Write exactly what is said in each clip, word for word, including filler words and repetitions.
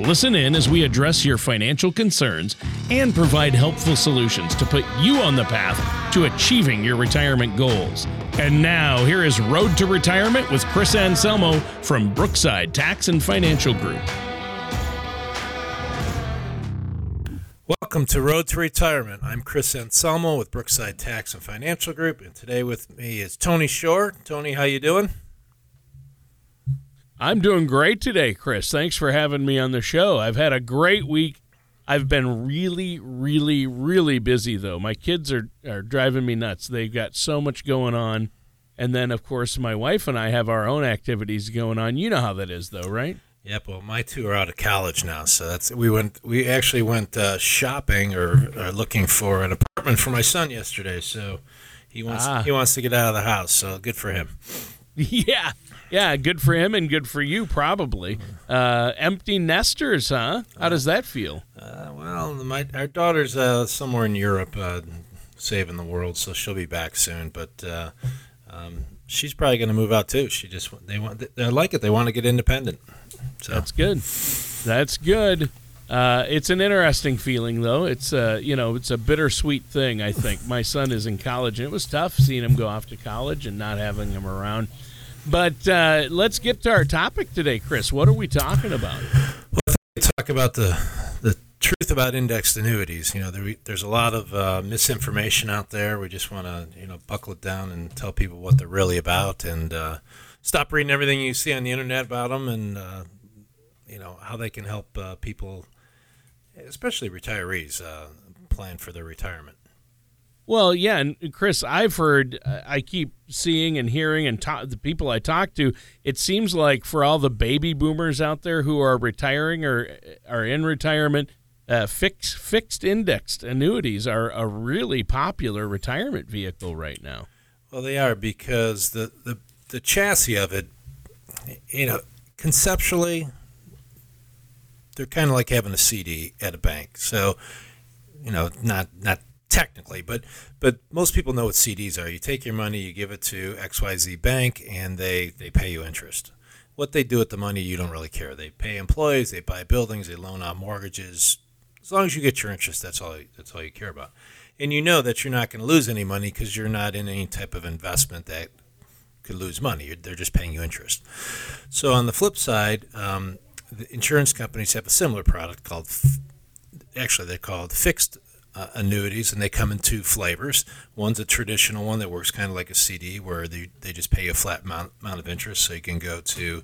Listen in as we address your financial concerns and provide helpful solutions to put you on the path to achieving your retirement goals. And now, here is Road to Retirement with Chris Anselmo from Brookside Tax and Financial Group. Welcome to Road to Retirement. I'm Chris Anselmo with Brookside Tax and Financial Group, and today with me is Tony Shore. Tony, how you doing? I'm doing great today, Chris. Thanks for having me on the show. I've had a great week. I've been really, really, really busy, though. My kids are, are driving me nuts. They've got so much going on. And then, of course, my wife and I have our own activities going on. You know how that is, though, right? Yep. Well, my two are out of college now, so that's we went. We actually went uh, shopping or, or looking for an apartment for my son yesterday. So he wants ah. he wants to get out of the house. So good for him. Yeah. Yeah, good for him and good for you, probably. Uh, empty nesters, huh? How does that feel? Uh, well, my, our daughter's uh, somewhere in Europe uh, saving the world, so she'll be back soon. But uh, um, she's probably going to move out, too. She just they want they like it. They want to get independent. So. That's good. That's good. Uh, it's an interesting feeling, though. It's uh, you know, it's a bittersweet thing, I think. My son is in college, and it was tough seeing him go off to college and not having him around. But uh, let's get to our topic today, Chris. What are we talking about? Well, I thought we'd talk about the the truth about indexed annuities. You know, there, there's a lot of uh, misinformation out there. We just want to, you know, buckle it down and tell people what they're really about, and uh, stop reading everything you see on the internet about them, and uh, you know how they can help uh, people, especially retirees, uh, plan for their retirement. Well, yeah, and Chris, I've heard, I keep seeing and hearing and ta- the people I talk to, it seems like for all the baby boomers out there who are retiring or are in retirement, uh, fixed fixed indexed annuities are a really popular retirement vehicle right now. Well, they are, because the, the, the chassis of it, you know, conceptually, they're kind of like having a C D at a bank. So, you know, not not. Technically, but but most people know what C Ds are. You take your money, you give it to X Y Z Bank, and they, they pay you interest. What they do with the money, you don't really care. They pay employees, they buy buildings, they loan out mortgages. As long as you get your interest, that's all that's all you care about. And you know that you're not going to lose any money because you're not in any type of investment that could lose money. They're just paying you interest. So on the flip side, um, the insurance companies have a similar product called, actually they're called fixed Uh, annuities, and they come in two flavors. One's a traditional one that works kind of like a C D, where they, they just pay you a flat amount, amount of interest, so you can go to,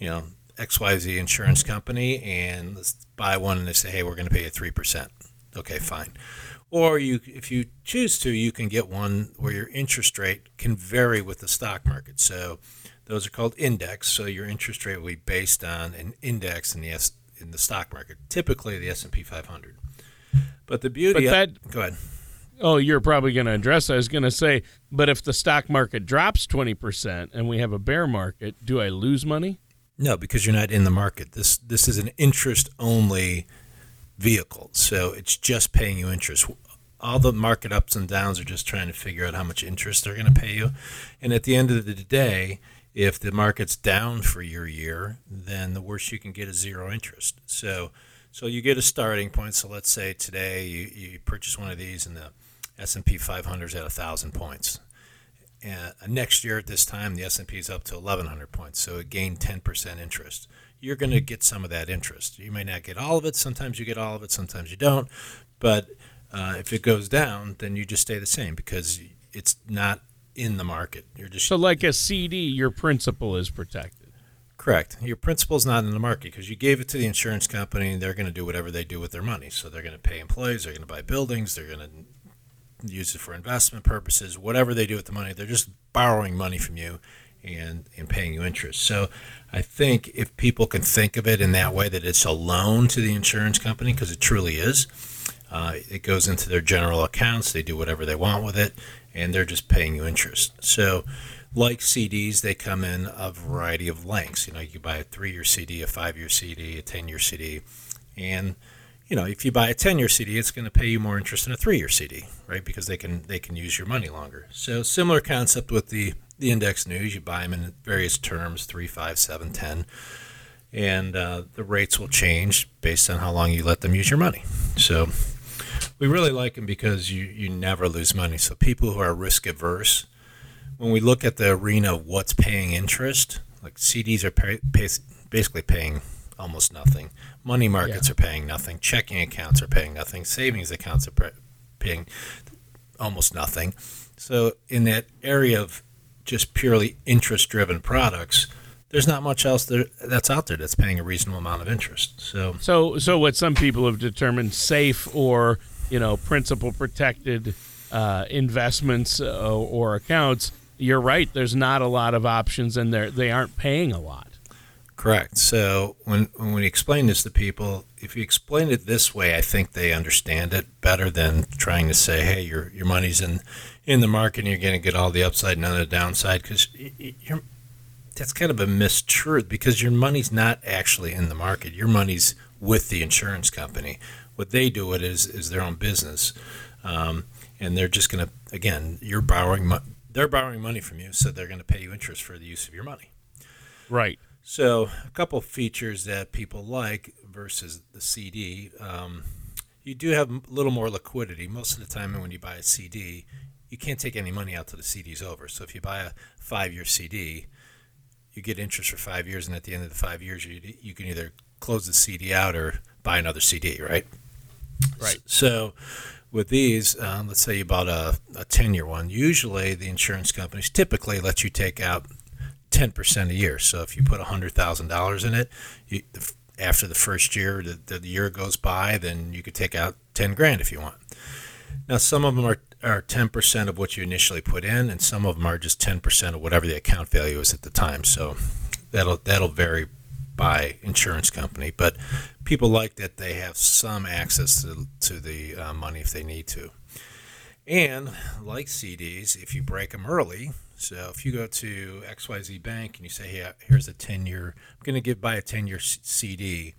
you know, X Y Z insurance company and let's buy one, and they say, hey, we're going to pay you three percent. Okay, fine. Or you, if you choose to, you can get one where your interest rate can vary with the stock market. So those are called index, so your interest rate will be based on an index in the, S, in the stock market, typically the S and P five hundred. But the beauty but that, of, go ahead. Oh, you're probably going to address. I was going to say, but if the stock market drops twenty percent and we have a bear market, do I lose money? No, because you're not in the market. This this is an interest-only vehicle, so it's just paying you interest. All the market ups and downs are just trying to figure out how much interest they're going to pay you. And at the end of the day, if the market's down for your year, then the worst you can get is zero interest. So... So you get a starting point. So let's say today you, you purchase one of these and the S and P five hundred is at one thousand points. And next year at this time, the S and P is up to eleven hundred points. So it gained ten percent interest. You're going to get some of that interest. You may not get all of it. Sometimes you get all of it. Sometimes you don't. But uh, if it goes down, then you just stay the same because it's not in the market. You're just So like a C D, your principal is protected. Correct. Your principal's not in the market because you gave it to the insurance company and they're going to do whatever they do with their money. So they're going to pay employees, they're going to buy buildings, they're going to use it for investment purposes, whatever they do with the money. They're just borrowing money from you and, and paying you interest. So I think if people can think of it in that way, that it's a loan to the insurance company, because it truly is, Uh, it goes into their general accounts. They do whatever they want with it, and they're just paying you interest. So like C Ds, they come in a variety of lengths. You know, you can buy a three-year C D, a five-year C D, a ten-year C D. And, you know, if you buy a ten-year C D, it's going to pay you more interest than a three-year C D, right? Because they can they can use your money longer. So similar concept with the, the index news. You buy them in various terms, three, five, seven, ten. And uh, the rates will change based on how long you let them use your money. So we really like them because you, you never lose money. So people who are risk averse, when we look at the arena of what's paying interest, like C Ds are pay, pay, basically paying almost nothing. Money markets yeah. are paying nothing. Checking accounts are paying nothing. Savings accounts are pay, paying almost nothing. So in that area of just purely interest-driven products, there's not much else there that's out there that's paying a reasonable amount of interest. So, so, so what some people have determined safe or, you know, principal protected uh, investments uh, or accounts, you're right. There's not a lot of options, and they they aren't paying a lot. Correct. So when when we explain this to people, if you explain it this way, I think they understand it better than trying to say, "Hey, your your money's in in the market, and you're going to get all the upside, none of the downside," because you're that's kind of a mistruth because your money's not actually in the market. Your money's with the insurance company. What they do it is is their own business, um, and they're just going to again, you're borrowing, mo- they're borrowing money from you, so they're going to pay you interest for the use of your money. Right. So a couple of features that people like versus the C D, um, you do have a little more liquidity. Most of the time when you buy a C D, you can't take any money out till the C D's over. So if you buy a five-year C D, you get interest for five years, and at the end of the five years, you, you can either close the C D out or buy another C D, right? Right. So with these, um, let's say you bought a, a ten-year one. Usually the insurance companies typically let you take out ten percent a year. So if you put one hundred thousand dollars in it, you, after the first year, the, the year goes by, then you could take out ten grand if you want. Now, some of them are, are ten percent of what you initially put in, and some of them are just ten percent of whatever the account value is at the time. So that'll that'll vary by insurance company. But people like that they have some access to, to the uh, money if they need to. And like C Ds, if you break them early, so if you go to X Y Z Bank and you say, hey, here's a ten-year, I'm going to give buy a ten-year C D,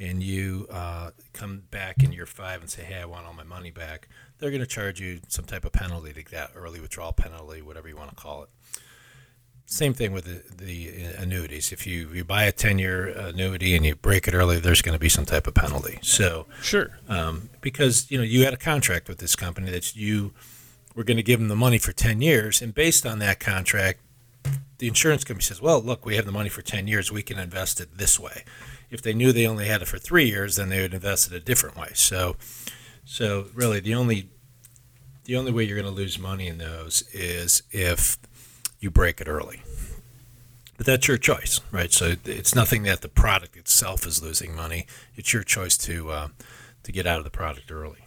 and you uh, come back in year five and say, hey, I want all my money back, they're going to charge you some type of penalty like that, early withdrawal penalty, whatever you want to call it. Same thing with the, the annuities. If you, you buy a ten-year annuity and you break it early, there's going to be some type of penalty. So sure, um, because you know you had a contract with this company that you were going to give them the money for ten years, and based on that contract, the insurance company says, well, look, we have the money for ten years. We can invest it this way. If they knew they only had it for three years, then they would invest it a different way. So so really the only the only way you're going to lose money in those is if you break it early. But that's your choice, right? So it's nothing that the product itself is losing money. It's your choice to uh, to get out of the product early.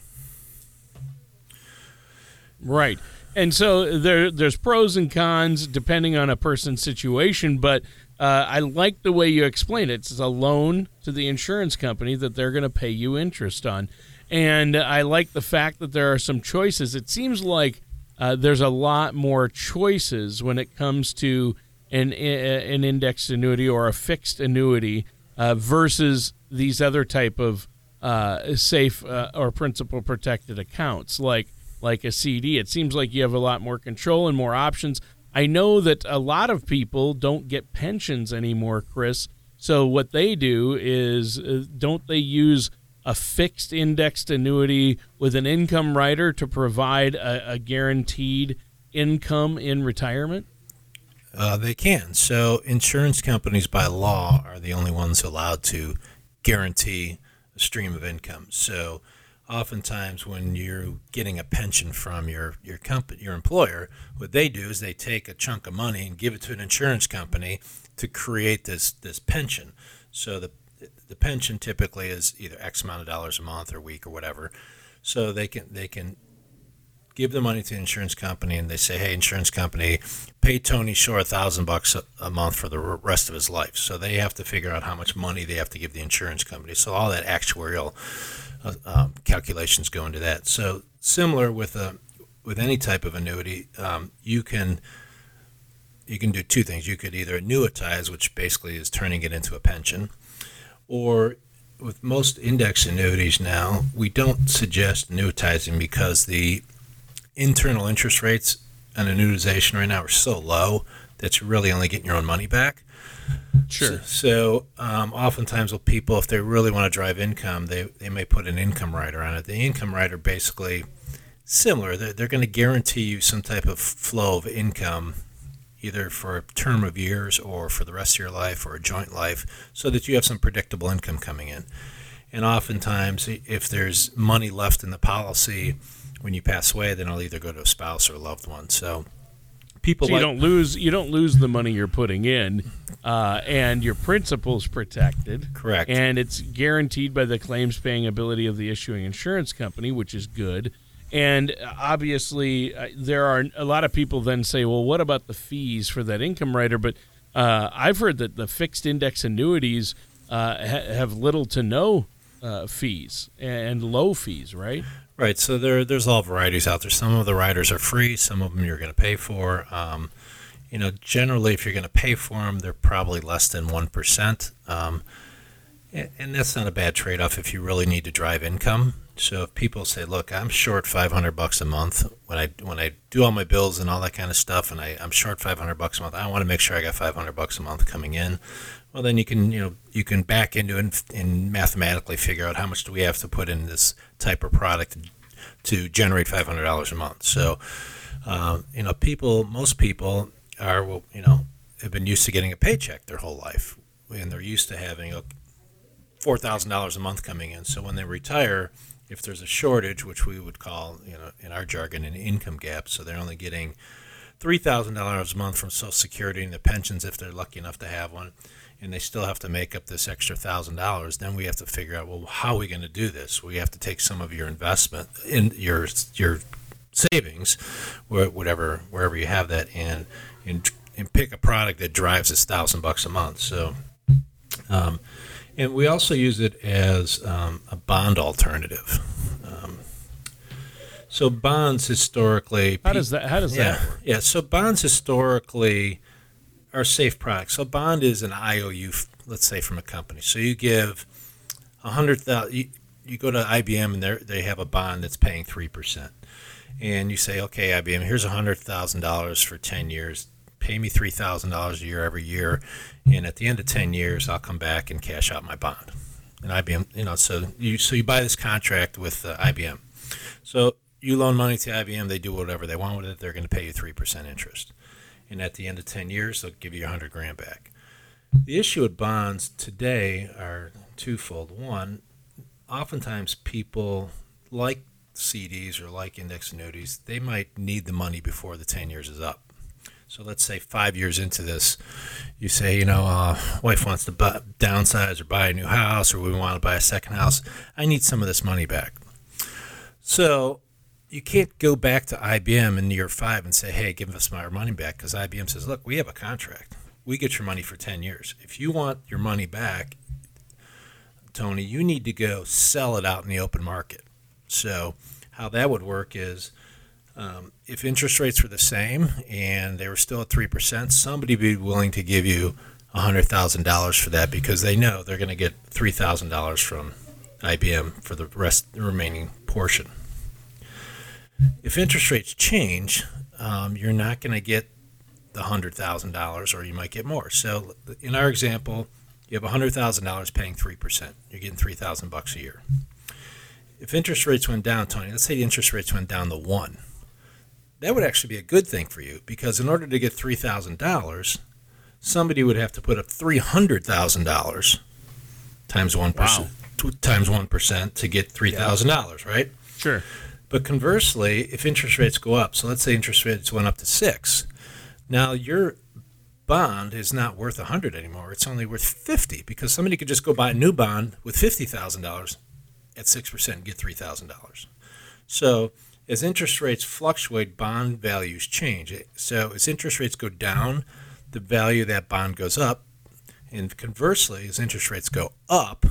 Right. And so there, there's pros and cons depending on a person's situation, but uh, I like the way you explain it. It's a loan to the insurance company that they're going to pay you interest on. And I like the fact that there are some choices. It seems like uh, there's a lot more choices when it comes to an, an indexed annuity or a fixed annuity uh, versus these other type of uh, safe uh, or principal protected accounts like like a C D. It seems like you have a lot more control and more options. I know that a lot of people don't get pensions anymore, Chris. So what they do is, uh, don't they use a fixed indexed annuity with an income rider to provide a, a guaranteed income in retirement? Uh, they can. So insurance companies by law are the only ones allowed to guarantee a stream of income. So oftentimes when you're getting a pension from your, your company, your employer, what they do is they take a chunk of money and give it to an insurance company to create this, this pension. So the, the pension typically is either X amount of dollars a month or week or whatever. So they can, they can give the money to the insurance company, and they say, hey, insurance company, pay Tony Shore a thousand bucks a month for the rest of his life. So they have to figure out how much money they have to give the insurance company. So all that actuarial uh, uh, calculations go into that. So similar with a with any type of annuity, um, you can you can do two things. You could either annuitize, which basically is turning it into a pension, or with most index annuities now, we don't suggest annuitizing because the internal interest rates on annuitization right now are so low that you're really only getting your own money back. Sure. So, so um, oftentimes with people, if they really want to drive income, they, they may put an income rider on it. The income rider basically similar. They're, they're going to guarantee you some type of flow of income, either for a term of years or for the rest of your life or a joint life, so that you have some predictable income coming in. And oftentimes, if there's money left in the policy when you pass away, then it'll either go to a spouse or a loved one. So people so you like, don't lose you don't lose the money you're putting in, uh, and your principal's protected. Correct. And it's guaranteed by the claims paying ability of the issuing insurance company, which is good. And obviously, uh, there are a lot of people then say, well, what about the fees for that income rider? But uh, I've heard that the fixed index annuities uh, ha- have little to no uh, fees and low fees, right? Right. So there, there's all varieties out there. Some of the riders are free. Some of them you're going to pay for. Um, you know, generally, if you're going to pay for them, they're probably less than one percent. Um, and, and that's not a bad trade-off if you really need to drive income. So if people say, look, I'm short five hundred bucks a month when I when I do all my bills and all that kind of stuff, and I, I'm short five hundred bucks a month, I want to make sure I got five hundred bucks a month coming in. Well, then you can, you know, you can back into it and, and mathematically figure out how much do we have to put in this type of product to generate five hundred dollars a month. So, uh, you know, people, most people are, well, you know, have been used to getting a paycheck their whole life, and they're used to having four thousand dollars a month coming in. So when they retire, if there's a shortage, which we would call, you know, in our jargon, an income gap, so they're only getting three thousand dollars a month from Social Security and the pensions if they're lucky enough to have one, and they still have to make up this extra one thousand dollars, then we have to figure out, well, how are we going to do this? We have to take some of your investment, in your your savings, whatever, wherever you have that, and and, and pick a product that drives this one thousand dollars a month. So, um and we also use it as um, a bond alternative. Um, so bonds historically, how does that? How does yeah, that work? Yeah. So bonds historically are safe products. So bond is an I O U, let's say, from a company. So you give a hundred thousand. You, you go to I B M and they they have a bond that's paying three percent, and you say, okay, I B M, here's a hundred thousand dollars for ten years. Pay me three thousand dollars a year every year, and at the end of ten years, I'll come back and cash out my bond. And I B M, you know, so you so you buy this contract with uh, I B M. So you loan money to I B M, they do whatever they want with it. They're going to pay you three percent interest. And at the end of ten years, they'll give you one hundred grand back. The issue with bonds today are twofold. One, oftentimes people like C Ds or like index annuities, they might need the money before the ten years is up. So let's say five years into this, you say, you know, uh, wife wants to buy, downsize or buy a new house, or we want to buy a second house. I need some of this money back. So you can't go back to I B M in year five and say, hey, give us our money back, because I B M says, look, we have a contract. We get your money for ten years. If you want your money back, Tony, you need to go sell it out in the open market. So how that would work is, Um, if interest rates were the same and they were still at three percent, somebody would be willing to give you one hundred thousand dollars for that because they know they're going to get three thousand dollars from I B M for the rest, the remaining portion. If interest rates change, um, you're not going to get the one hundred thousand dollars, or you might get more. So in our example, you have one hundred thousand dollars paying three percent. You're getting three thousand dollars a year. If interest rates went down, Tony, let's say the interest rates went down to one. That would actually be a good thing for you, because in order to get three thousand dollars, somebody would have to put up three hundred thousand dollars times one percent, wow. two, times one percent to get three thousand dollars, yeah. Right? Sure. But conversely, if interest rates go up, so let's say interest rates went up to six, now your bond is not worth one hundred anymore. It's only worth fifty, because somebody could just go buy a new bond with fifty thousand dollars at six percent and get three thousand dollars. So as interest rates fluctuate, bond values change. So as interest rates go down, the value of that bond goes up. And conversely, as interest rates go up,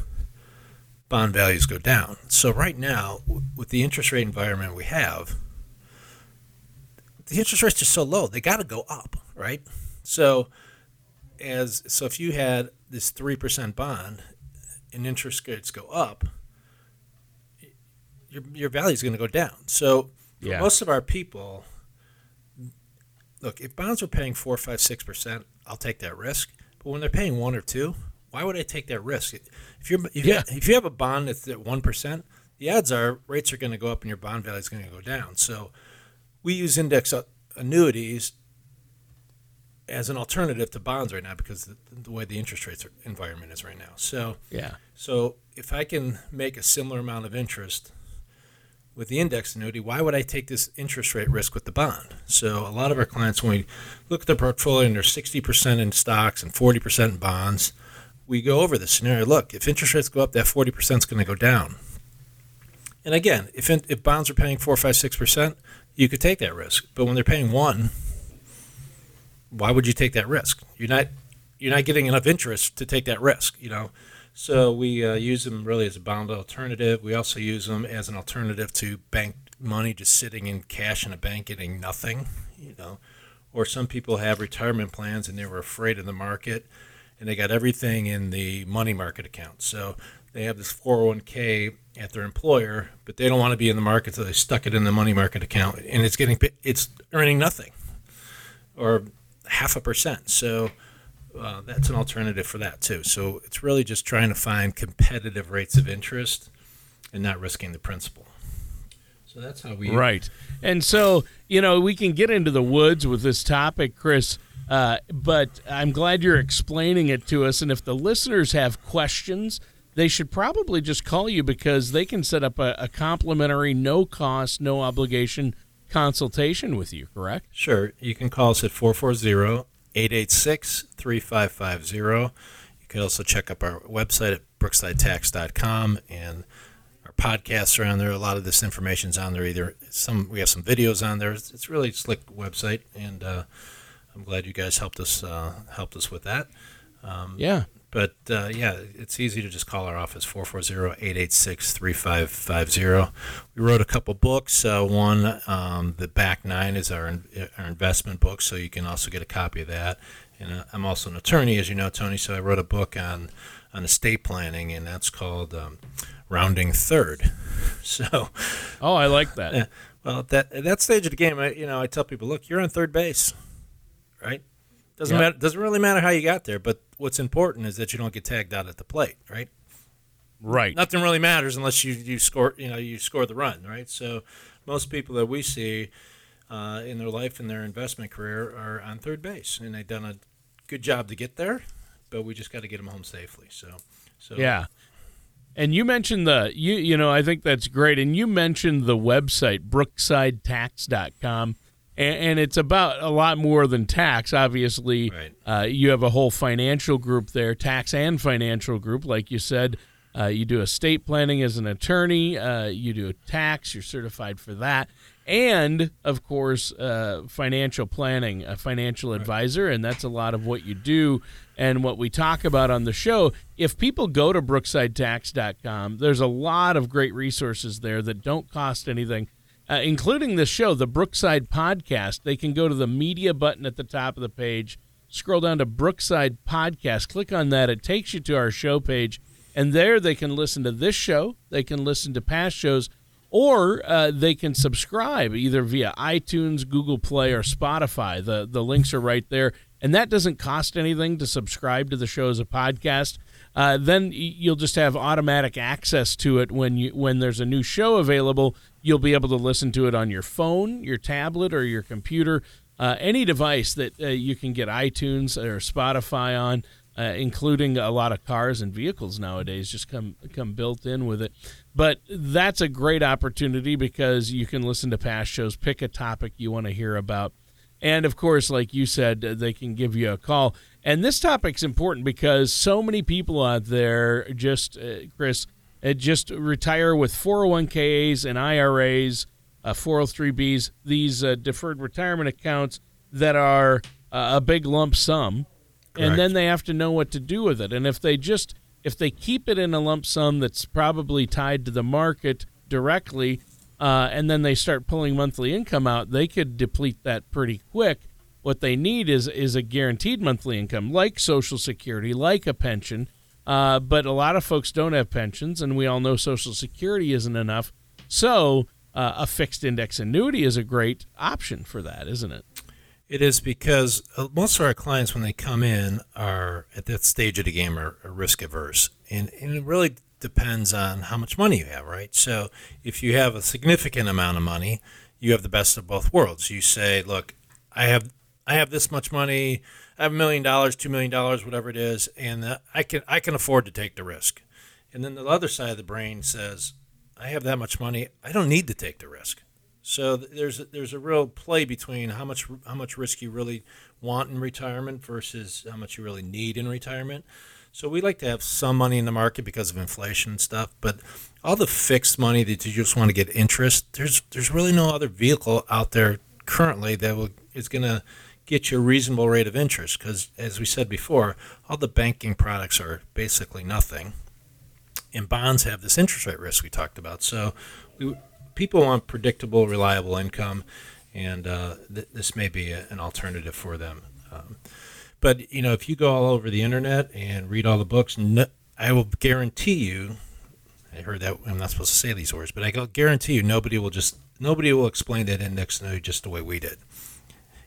bond values go down. So right now, with the interest rate environment we have, the interest rates are so low, they got to go up, right? So as so if you had this three percent bond and interest rates go up, your your value is going to go down. So for yeah. most of our people, look, if bonds were paying four, five, six percent, I'll take that risk. But when they're paying one or two, why would I take that risk? If you're if, yeah. you, if you have a bond that's at one percent, the odds are rates are going to go up and your bond value is going to go down. So we use index annuities as an alternative to bonds right now because the, the way the interest rates environment is right now. So yeah. So if I can make a similar amount of interest with the index annuity, why would I take this interest rate risk with the bond? So a lot of our clients, when we look at their portfolio and they're sixty percent in stocks and forty percent in bonds, we go over this scenario. Look, if interest rates go up, that forty percent is going to go down. And again, if in, if bonds are paying four, five, six percent, you could take that risk. But when they're paying one, why would you take that risk? You're not you're not getting enough interest to take that risk, you know. So we uh, use them really as a bond alternative. We also use them as an alternative to bank money just sitting in cash in a bank getting nothing, you know. Or some people have retirement plans and they were afraid of the market, and they got everything in the money market account. So they have this four oh one k at their employer, but they don't want to be in the market, so they stuck it in the money market account, and it's getting it's earning nothing or half a percent. So uh, that's an alternative for that too. So it's really just trying to find competitive rates of interest and not risking the principal. So that's how we... Right. And so, you know, we can get into the woods with this topic, Chris, Uh, but I'm glad you're explaining it to us. And if the listeners have questions, they should probably just call you because they can set up a, a complimentary, no-cost, no-obligation consultation with you, correct? Sure. You can call us at four four zero, eight eight six, three five five zero. You can also check up our website at brookside tax dot com, and our podcasts are on there. A lot of this information's on there. Either some we have some videos on there. It's, it's really a slick website, and uh, I'm glad you guys helped us uh, helped us with that. Um, yeah. But, uh, yeah, it's easy to just call our office, four four zero, eight eight six, three five five zero. We wrote a couple books. Uh, one, um, The Back Nine is our our investment book, so you can also get a copy of that. And uh, I'm also an attorney, as you know, Tony, so I wrote a book on, on estate planning, and that's called um, Rounding Third. So, oh, I like that. Uh, well, at that, at that stage of the game, I, you know, I tell people, look, you're on third base. Right? Doesn't yeah. matter. Doesn't really matter how you got there, but what's important is that you don't get tagged out at the plate, right? Right. Nothing really matters unless you, you score. You know, you score the run, right? So, most people that we see uh, in their life and their investment career are on third base, and they've done a good job to get there, but we just got to get them home safely. So, so yeah. And you mentioned the you you know I think that's great, and you mentioned the website brookside tax dot com. And it's about a lot more than tax, obviously. Right. Uh, you have a whole financial group there, tax and financial group. Like you said, uh, you do estate planning as an attorney. Uh, you do tax. You're certified for that. And, of course, uh, financial planning, a financial right. advisor, and that's a lot of what you do and what we talk about on the show. If people go to brookside tax dot com, there's a lot of great resources there that don't cost anything. Uh, including this show, the Brookside Podcast. They can go to the media button at the top of the page, scroll down to Brookside Podcast, click on that. It takes you to our show page, and there they can listen to this show, they can listen to past shows, or uh, they can subscribe either via iTunes, Google Play, or Spotify. The, the links are right there, and that doesn't cost anything to subscribe to the show as a podcast. Uh, then you'll just have automatic access to it when you when there's a new show available. You'll be able to listen to it on your phone, your tablet, or your computer, uh, any device that uh, you can get iTunes or Spotify on, uh, including a lot of cars and vehicles nowadays just come come built in with it. But that's a great opportunity because you can listen to past shows, pick a topic you want to hear about. And, of course, like you said, they can give you a call. And this topic's important because so many people out there just, uh, Chris, uh, just retire with four oh one k's and I R As uh, four oh three B's, these uh, deferred retirement accounts that are uh, a big lump sum. Correct. And then they have to know what to do with it. And if they just if they keep it in a lump sum that's probably tied to the market directly, uh, and then they start pulling monthly income out, they could deplete that pretty quick. What they need is is a guaranteed monthly income, like Social Security, like a pension. Uh, but a lot of folks don't have pensions, and we all know Social Security isn't enough. So uh, a fixed index annuity is a great option for that, isn't it? It is, because most of our clients, when they come in, are at that stage of the game are, are risk averse. And, and it really depends on how much money you have, right? So if you have a significant amount of money, you have the best of both worlds. You say, look, I have I have this much money, I have a million dollars, two million dollars, whatever it is, and I can I can afford to take the risk. And then the other side of the brain says, I have that much money, I don't need to take the risk. So there's a, there's a real play between how much how much risk you really want in retirement versus how much you really need in retirement. So we like to have some money in the market because of inflation and stuff, but all the fixed money that you just want to get interest, there's there's really no other vehicle out there currently that will is going to get you a reasonable rate of interest, because as we said before, all the banking products are basically nothing, and bonds have this interest rate risk we talked about. So we, people want predictable, reliable income, and uh, th- this may be a, an alternative for them. Um, but you know, if you go all over the internet and read all the books, no, I will guarantee you, I heard that I'm not supposed to say these words, but I guarantee you nobody will just nobody will explain that index annuity just the way we did.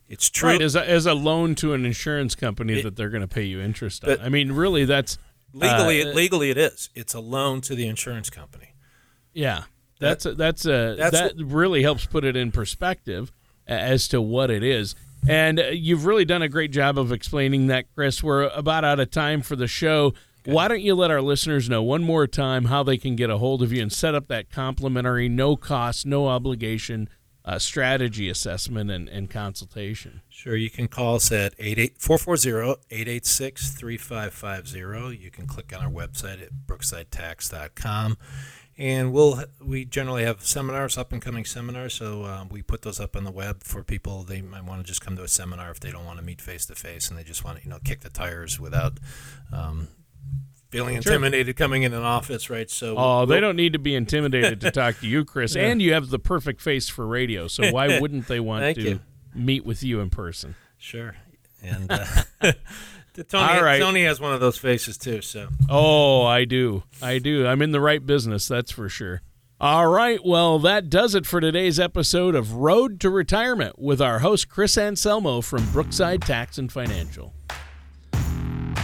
It's true. Right, as, a, as a loan to an insurance company it, that they're going to pay you interest on. I mean, really, that's... Legally, uh, it, legally, it is. It's a loan to the insurance company. Yeah. That's that, a, that's a, that's that what, really helps put it in perspective as to what it is. And you've really done a great job of explaining that, Chris. We're about out of time for the show. Okay. Why don't you let our listeners know one more time how they can get a hold of you and set up that complimentary, no-cost, no-obligation Uh, strategy assessment and, and consultation? Sure. You can call us at eight eight four four zero eight eight six three five five zero. You can click on our website at brookside tax dot com. And we'll we generally have seminars, up-and-coming seminars, so uh, we put those up on the web for people. They might want to just come to a seminar if they don't want to meet face-to-face and they just want to, you know, kick the tires without um, – feeling intimidated sure. coming in an office, right? So oh, we'll, they don't need to be intimidated to talk to you, Chris. Yeah. And you have the perfect face for radio, so why wouldn't they want to you. meet with you in person? Sure. And uh, Tony, All right. Tony has one of those faces too. So oh, I do, I do. I'm in the right business, that's for sure. All right, well, that does it for today's episode of Road to Retirement with our host Chris Anselmo from Brookside Tax and Financial.